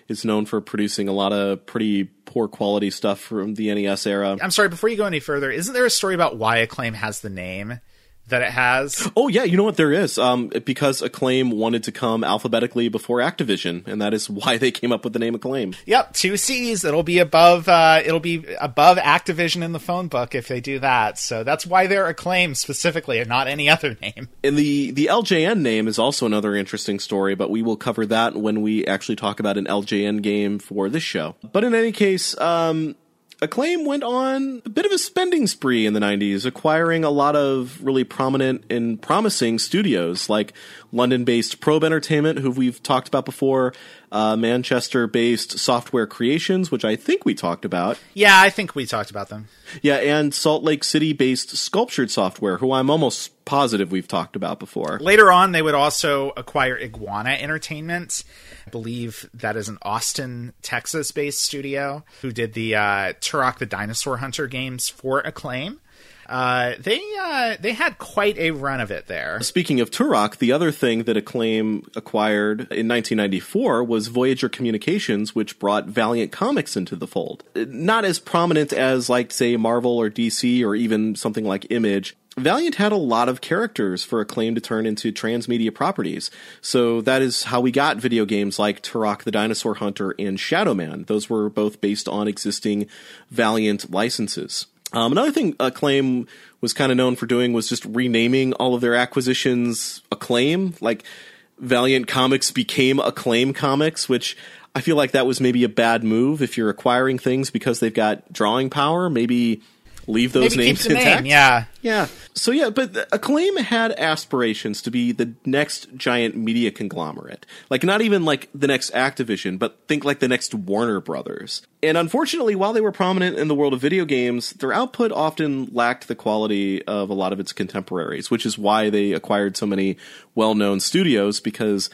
is known for producing a lot of pretty poor quality stuff from the NES era. I'm sorry, before you go any further, isn't there a story about why Acclaim has the name that it has? Oh, yeah, you know what, there is. Because Acclaim wanted to come alphabetically before Activision, and that is why they came up with the name Acclaim. Yep, two C's. It'll be above Activision in the phone book if they do that. So that's why they're Acclaim specifically and not any other name. And the LJN name is also another interesting story, but we will cover that when we actually talk about an LJN game for this show. But in any case, Acclaim went on a bit of a spending spree in the 90s, acquiring a lot of really prominent and promising studios like London-based Probe Entertainment, who we've talked about before, Manchester-based Software Creations, which I think we talked about. Yeah, I think we talked about them. Yeah, and Salt Lake City-based Sculptured Software, who I'm almost positive we've talked about before. Later on, they would also acquire Iguana Entertainment. I believe that is an Austin, Texas-based studio who did the Turok the Dinosaur Hunter games for Acclaim. They had quite a run of it there. Speaking of Turok, the other thing that Acclaim acquired in 1994 was Voyager Communications, which brought Valiant Comics into the fold. Not as prominent as, like, say, Marvel or DC or even something like Image. Valiant had a lot of characters for Acclaim to turn into transmedia properties, so that is how we got video games like Turok the Dinosaur Hunter and Shadow Man. Those were both based on existing Valiant licenses. Another thing Acclaim was kind of known for doing was just renaming all of their acquisitions Acclaim. Like, Valiant Comics became Acclaim Comics, which I feel like that was maybe a bad move. If you're acquiring things because they've got drawing power, maybe leave those names intact. Yeah. So yeah, but Acclaim had aspirations to be the next giant media conglomerate. Like, not even like the next Activision, but think like the next Warner Brothers. And unfortunately, while they were prominent in the world of video games, their output often lacked the quality of a lot of its contemporaries, which is why they acquired so many well-known studios, because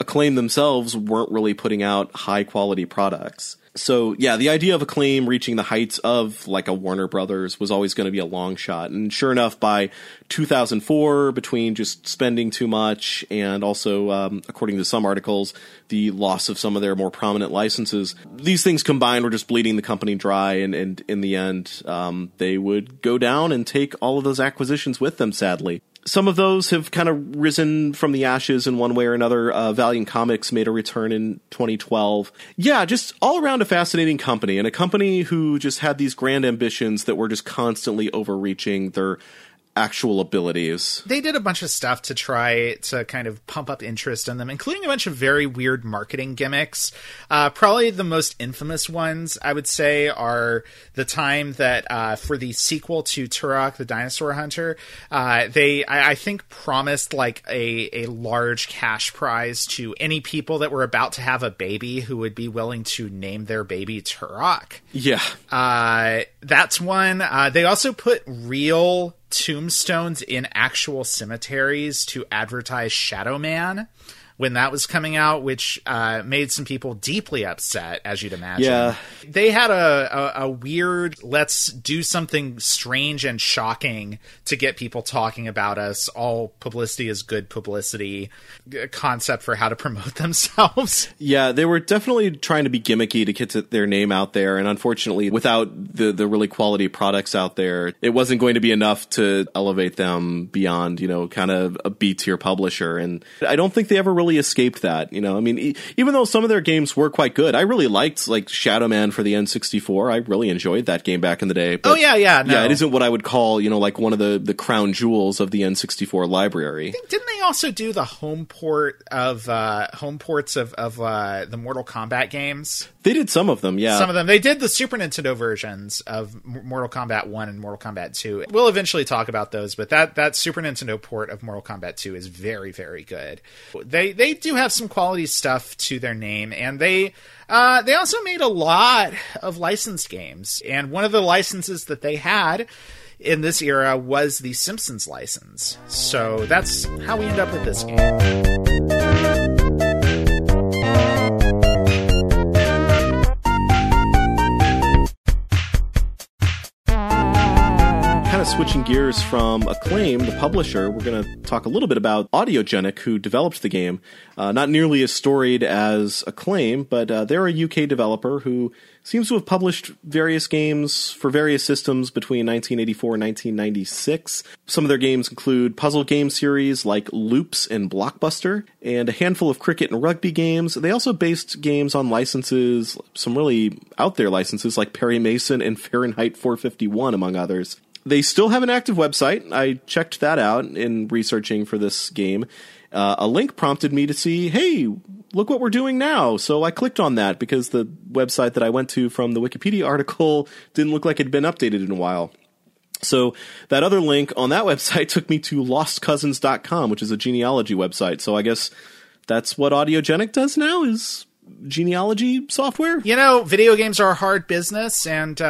Acclaim themselves weren't really putting out high-quality products. So, yeah, the idea of Acclaim reaching the heights of, like, a Warner Brothers was always going to be a long shot. And sure enough, by 2004, between just spending too much and also, according to some articles, the loss of some of their more prominent licenses, these things combined were just bleeding the company dry. And in the end, they would go down and take all of those acquisitions with them, sadly. Some of those have kind of risen from the ashes in one way or another. Valiant Comics made a return in 2012. Yeah, just all around a fascinating company, and a company who just had these grand ambitions that were just constantly overreaching their actual abilities. They did a bunch of stuff to try to kind of pump up interest in them, including a bunch of very weird marketing gimmicks. Probably the most infamous ones, I would say, are the time that for the sequel to Turok the Dinosaur Hunter, they promised like a large cash prize to any people that were about to have a baby who would be willing to name their baby Turok. Yeah. That's one. They also put real tombstones in actual cemeteries to advertise Shadow Man when that was coming out, which made some people deeply upset, as you'd imagine. Yeah. They had a weird, let's do something strange and shocking to get people talking about us. All publicity is good publicity concept for how to promote themselves. Yeah, they were definitely trying to be gimmicky to get their name out there. And unfortunately, without the really quality products out there, it wasn't going to be enough to elevate them beyond, you know, kind of a B-tier publisher. And I don't think they ever really escaped that, you know. I mean, even though some of their games were quite good, I really liked like Shadow Man for the N64. I really enjoyed that game back in the day. But yeah, it isn't what I would call, you know, like one of the crown jewels of the N64 library. I think, didn't they also do the home ports of the Mortal Kombat games? They did some of them, yeah. Some of them. They did the Super Nintendo versions of Mortal Kombat 1 and Mortal Kombat 2. We'll eventually talk about those, but that Super Nintendo port of Mortal Kombat 2 is very, very good. They do have some quality stuff to their name, and they also made a lot of licensed games. And one of the licenses that they had in this era was the Simpsons license. So that's how we end up with this game. Switching gears from Acclaim, the publisher, we're going to talk a little bit about Audiogenic, who developed the game. Not nearly as storied as Acclaim, but they're a UK developer who seems to have published various games for various systems between 1984 and 1996. Some of their games include puzzle game series like Loops and Blockbuster, and a handful of cricket and rugby games. They also based games on licenses, some really out there licenses like Perry Mason and Fahrenheit 451, among others. They still have an active website. I checked that out in researching for this game. A link prompted me to see, hey, look what we're doing now. So I clicked on that because the website that I went to from the Wikipedia article didn't look like it had been updated in a while. So that other link on that website took me to lostcousins.com, which is a genealogy website. So I guess that's what Audiogenic does now, is genealogy software. You know, video games are a hard business, and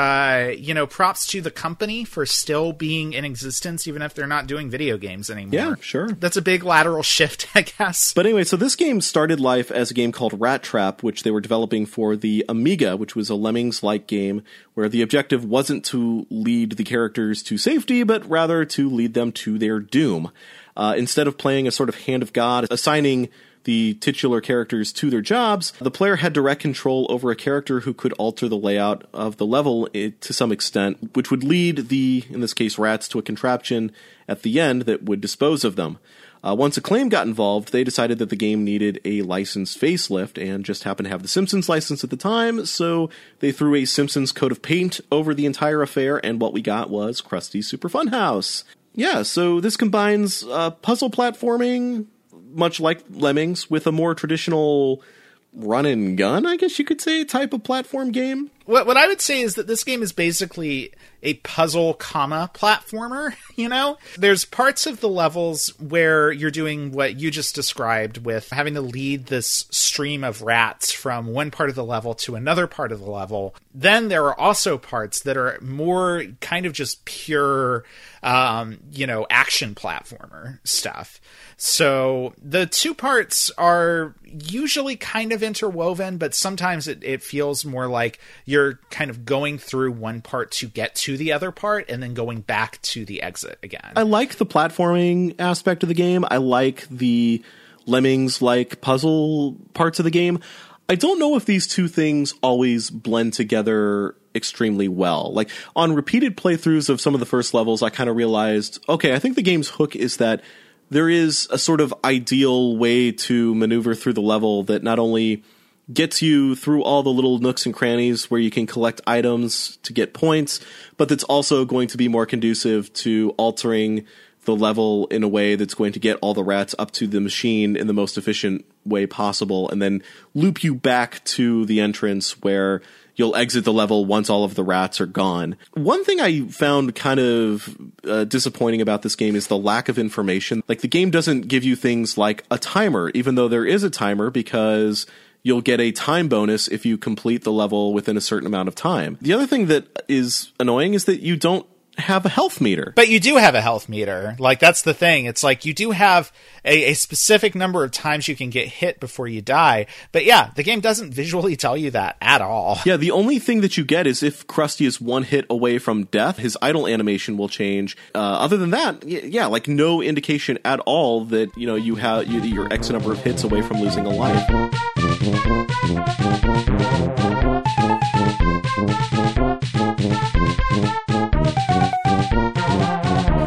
you know, props to the company for still being in existence even if they're not doing video games anymore. Yeah, sure. That's a big lateral shift, I guess. But anyway, so this game started life as a game called Rat Trap, which they were developing for the Amiga, which was a Lemmings-like game where the objective wasn't to lead the characters to safety, but rather to lead them to their doom. Instead of playing a sort of hand of God, assigning the titular characters to their jobs, the player had direct control over a character who could alter the layout of the level to some extent, which would lead in this case, rats to a contraption at the end that would dispose of them. Once Acclaim got involved, they decided that the game needed a license facelift and just happened to have the Simpsons license at the time, so they threw a Simpsons coat of paint over the entire affair, and what we got was Krusty's Super Fun House. Yeah, so this combines puzzle platforming, much like Lemmings, with a more traditional run-and-gun, I guess you could say, type of platform game. What I would say is that this game is basically a puzzle, platformer, you know? There's parts of the levels where you're doing what you just described with having to lead this stream of rats from one part of the level to another part of the level. Then there are also parts that are more kind of just pure, action platformer stuff. So the two parts are usually kind of interwoven, but sometimes it feels more like you're kind of going through one part to get to the other part and then going back to the exit again. I like the platforming aspect of the game. I like the Lemmings-like puzzle parts of the game. I don't know if these two things always blend together extremely well. Like, on repeated playthroughs of some of the first levels, I kind of realized, okay, I think the game's hook is that there is a sort of ideal way to maneuver through the level that not only gets you through all the little nooks and crannies where you can collect items to get points, but that's also going to be more conducive to altering the level in a way that's going to get all the rats up to the machine in the most efficient way possible, and then loop you back to the entrance where you'll exit the level once all of the rats are gone. One thing I found kind of disappointing about this game is the lack of information. Like, the game doesn't give you things like a timer, even though there is a timer, because you'll get a time bonus if you complete the level within a certain amount of time. The other thing that is annoying is that you don't have a health meter. But you do have a health meter. Like, that's the thing. It's like you do have a specific number of times you can get hit before you die. But yeah, the game doesn't visually tell you that at all. Yeah, the only thing that you get is if Krusty is one hit away from death, his idle animation will change. Other than that, like no indication at all that, you know, you have you're X number of hits away from losing a life.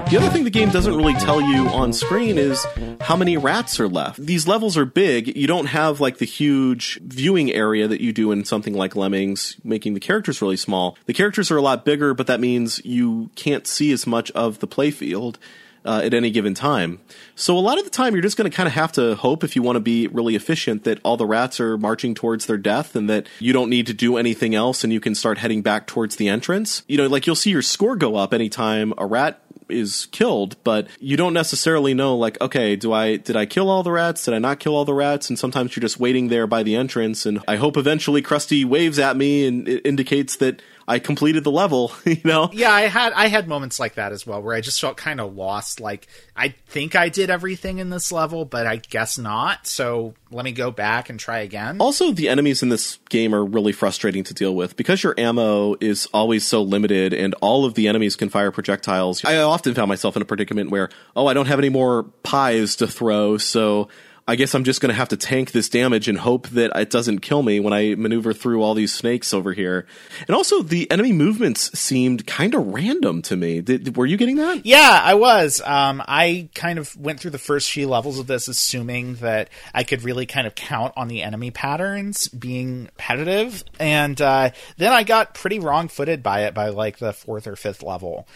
The other thing the game doesn't really tell you on screen is how many rats are left. These levels are big. You don't have like the huge viewing area that you do in something like Lemmings, making the characters really small. The characters are a lot bigger, but that means you can't see as much of the playfield at any given time. So a lot of the time you're just going to kind of have to hope, if you want to be really efficient, that all the rats are marching towards their death and that you don't need to do anything else and you can start heading back towards the entrance. You know, like, you'll see your score go up anytime a rat is killed, but you don't necessarily know, like, okay, did I kill all the rats? Did I not kill all the rats? And sometimes you're just waiting there by the entrance, and I hope eventually Krusty waves at me and it indicates that I completed the level, you know? Yeah, I had moments like that as well, where I just felt kind of lost. Like, I think I did everything in this level, but I guess not. So let me go back and try again. Also, the enemies in this game are really frustrating to deal with because your ammo is always so limited and all of the enemies can fire projectiles. I often found myself in a predicament where, oh, I don't have any more pies to throw, so I guess I'm just going to have to tank this damage and hope that it doesn't kill me when I maneuver through all these snakes over here. And also, the enemy movements seemed kind of random to me. Were you getting that? Yeah, I was. I kind of went through the first few levels of this assuming that I could really kind of count on the enemy patterns being repetitive. And then I got pretty wrong-footed by it by like the fourth or fifth level.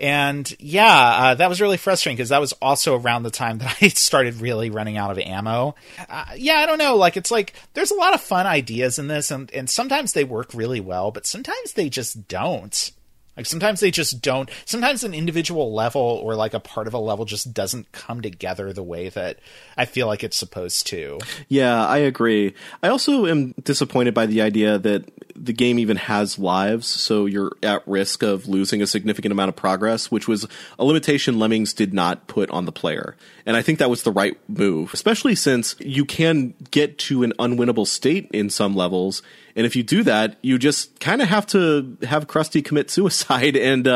And yeah, that was really frustrating because that was also around the time that I started really running out of ammo. I don't know. Like, it's like there's a lot of fun ideas in this, and sometimes they work really well, but sometimes they just don't. Like, sometimes they just don't. Sometimes an individual level or like a part of a level just doesn't come together the way that I feel like it's supposed to. Yeah, I agree. I also am disappointed by the idea that the game even has lives, so you're at risk of losing a significant amount of progress, which was a limitation Lemmings did not put on the player. And I think that was the right move, especially since you can get to an unwinnable state in some levels. And if you do that, you just kind of have to have Krusty commit suicide and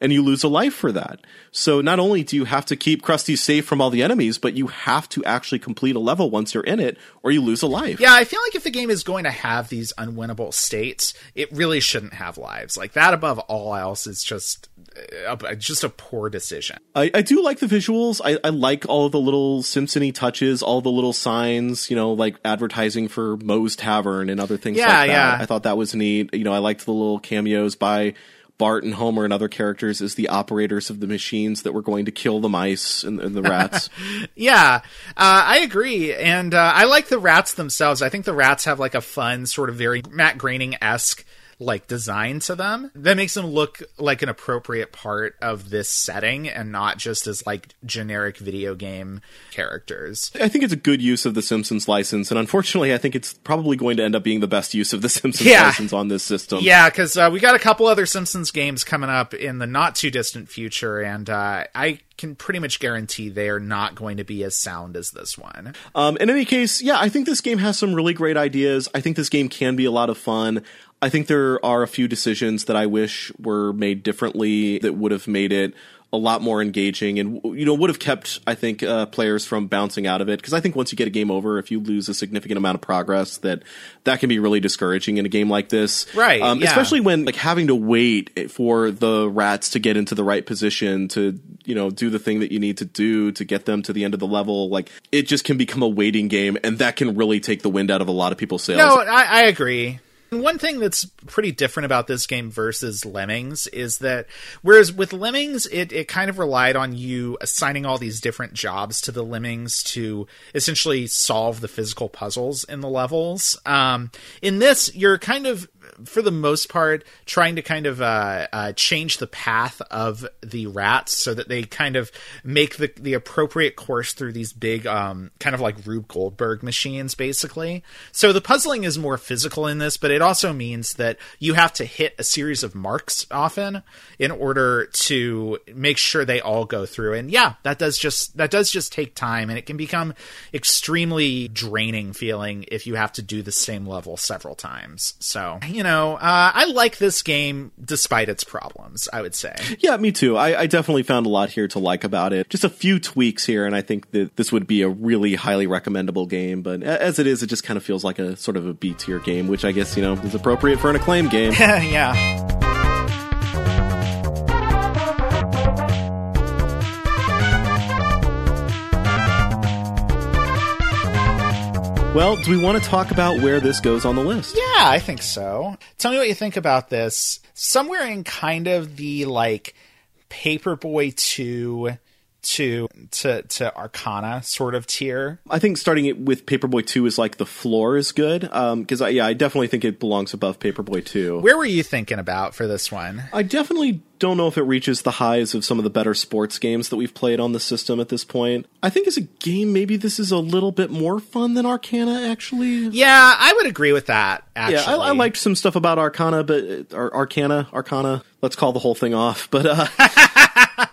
and you lose a life for that. So not only do you have to keep Krusty safe from all the enemies, but you have to actually complete a level once you're in it, or you lose a life. Yeah, I feel like if the game is going to have these unwinnable states, it really shouldn't have lives. Like, that above all else is just a poor decision. I do like the visuals. I like all the little Simpson-y touches, all the little signs, you know, like advertising for Moe's Tavern and other things like that. Yeah. I thought that was neat. You know, I liked the little cameos by Bart and Homer and other characters as the operators of the machines that were going to kill the mice and the rats. Yeah, I agree. And I like the rats themselves. I think the rats have like a fun sort of very Matt Groening-esque like design to them that makes them look like an appropriate part of this setting and not just as like generic video game characters. I think it's a good use of the Simpsons license, and unfortunately I think it's probably going to end up being the best use of the Simpsons license on this system. Yeah, because we got a couple other Simpsons games coming up in the not too distant future, and I can pretty much guarantee they're not going to be as sound as this one. In any case, yeah, I think this game has some really great ideas. I think this game can be a lot of fun. I think there are a few decisions that I wish were made differently that would have made it a lot more engaging and, you know, would have kept, I think, players from bouncing out of it. Because I think once you get a game over, if you lose a significant amount of progress, that can be really discouraging in a game like this. Right. Especially when like having to wait for the rats to get into the right position to, you know, do the thing that you need to do to get them to the end of the level. Like, it just can become a waiting game, and that can really take the wind out of a lot of people's sails. No, I agree. One thing that's pretty different about this game versus Lemmings is that whereas with Lemmings, it kind of relied on you assigning all these different jobs to the Lemmings to essentially solve the physical puzzles in the levels. In this, you're kind of, for the most part, trying to kind of change the path of the rats so that they kind of make the appropriate course through these big kind of like Rube Goldberg machines, basically. So the puzzling is more physical in this, but it also means that you have to hit a series of marks often in order to make sure they all go through. And yeah, that does just take time, and it can become extremely draining feeling if you have to do the same level several times. So, you know, I like this game despite its problems, I would say. Yeah, me too. I definitely found a lot here to like about it. Just a few tweaks here, and I think that this would be a really highly recommendable game. But as it is, it just kind of feels like a sort of a B-tier game, which I guess, you know, is appropriate for an Acclaim game. Yeah. Well, do we want to talk about where this goes on the list? Yeah, I think so. Tell me what you think about this. Somewhere in kind of the, like, Paperboy 2 to Arcana sort of tier. I think starting it with Paperboy 2 is, like, the floor is good. Because, I definitely think it belongs above Paperboy 2. Where were you thinking about for this one? I definitely don't know if it reaches the highs of some of the better sports games that we've played on the system at this point. I think as a game, maybe this is a little bit more fun than Arcana, actually. Yeah, I would agree with that, actually. Yeah, I liked some stuff about Arcana, but Arcana, let's call the whole thing off. But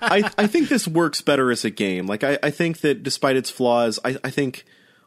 I think this works better as a game. Like, I think that despite its flaws, I think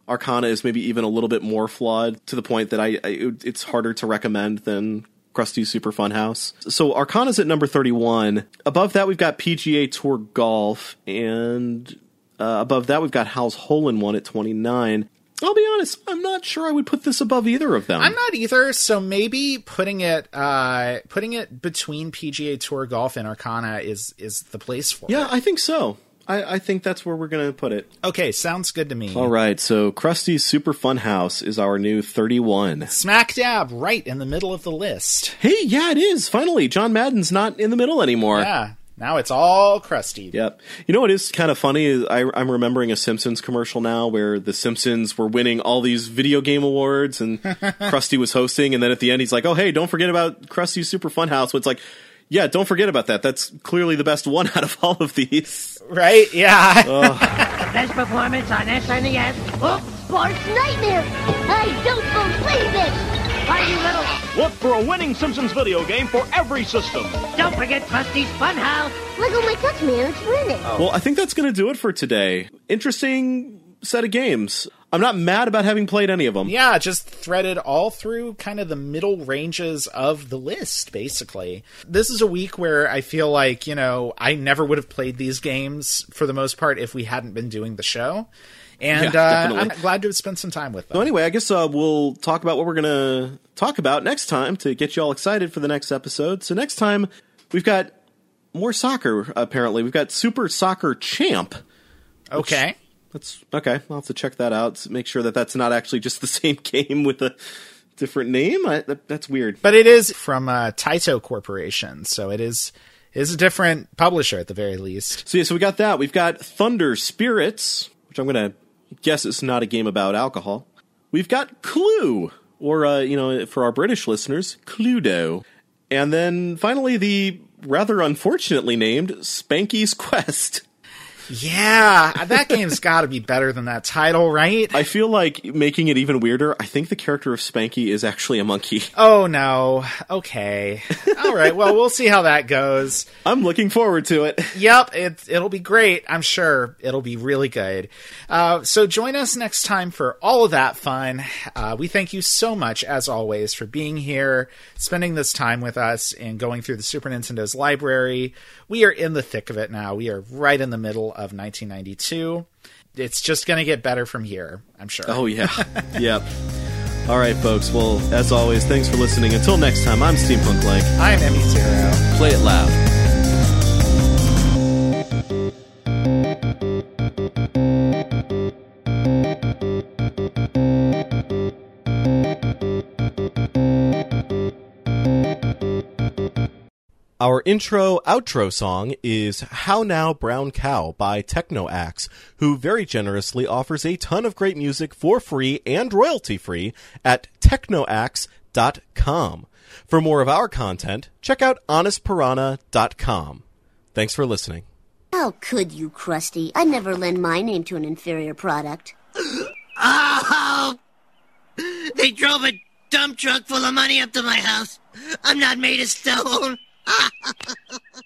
Arcana is maybe even a little bit more flawed, to the point that it's harder to recommend than Krusty's Super Fun House. So Arcana's at number 31. Above that, we've got PGA Tour Golf, and above that, we've got Hal's Hole-in-One at 29. I'll be honest, I'm not sure I would put this above either of them. I'm not either, so maybe putting it between PGA Tour Golf and Arcana is the place for it. Yeah, I think so. I think that's where we're going to put it. Okay, sounds good to me. All right, so Krusty's Super Fun House is our new 31. Smack dab right in the middle of the list. Hey, yeah, it is. Finally, John Madden's not in the middle anymore. Yeah, now it's all Krusty. Yep. You know what is kind of funny is I'm remembering a Simpsons commercial now where the Simpsons were winning all these video game awards and Krusty was hosting, and then at the end he's like, oh, hey, don't forget about Krusty's Super Fun House. So it's like, yeah, don't forget about that. That's clearly the best one out of all of these. Right? Yeah. The best performance on SNES. Sports Nightmare. I don't believe it. Are you little? Look for a winning Simpsons video game for every system. Don't forget Krusty's Fun House. Look at my touch mirror. It's winning. Oh. Well, I think that's going to do it for today. Interesting set of games. I'm not mad about having played any of them. Yeah, just threaded all through kind of the middle ranges of the list, basically. This is a week where I feel like, you know, I never would have played these games for the most part if we hadn't been doing the show. And I'm glad to have spent some time with them. So anyway, I guess we'll talk about what we're going to talk about next time to get you all excited for the next episode. So next time, we've got more soccer, apparently. We've got Super Soccer Champ. Okay. Okay, I'll have to check that out. Make sure that that's not actually just the same game with a different name. That's weird. But it is from Taito Corporation, so it is a different publisher at the very least. So yeah, so we got that. We've got Thunder Spirits, which I'm going to guess is not a game about alcohol. We've got Clue, or, you know, for our British listeners, Cluedo. And then finally the rather unfortunately named Spanky's Quest. Yeah, that game's got to be better than that title, right? I feel like making it even weirder, I think the character of Spanky is actually a monkey. Oh, no. Okay. All right, well, we'll see how that goes. I'm looking forward to it. Yep, it'll be great. I'm sure it'll be really good. So join us next time for all of that fun. We thank you so much, as always, for being here, spending this time with us, and going through the Super Nintendo's library. We are in the thick of it now. We are right in the middle of 1992. It's just going to get better from here, I'm sure. Oh, yeah. Yep. All right, folks. Well, as always, thanks for listening. Until next time, I'm Steampunk Link. I'm Emmy Zero. Play it loud. Our intro-outro song is How Now Brown Cow by Techno Axe, who very generously offers a ton of great music for free and royalty-free at technoaxe.com. For more of our content, check out honestpiranha.com. Thanks for listening. How could you, Krusty? I'd never lend my name to an inferior product. Oh! They drove a dump truck full of money up to my house. I'm not made of stone. Ha, ha, ha, ha.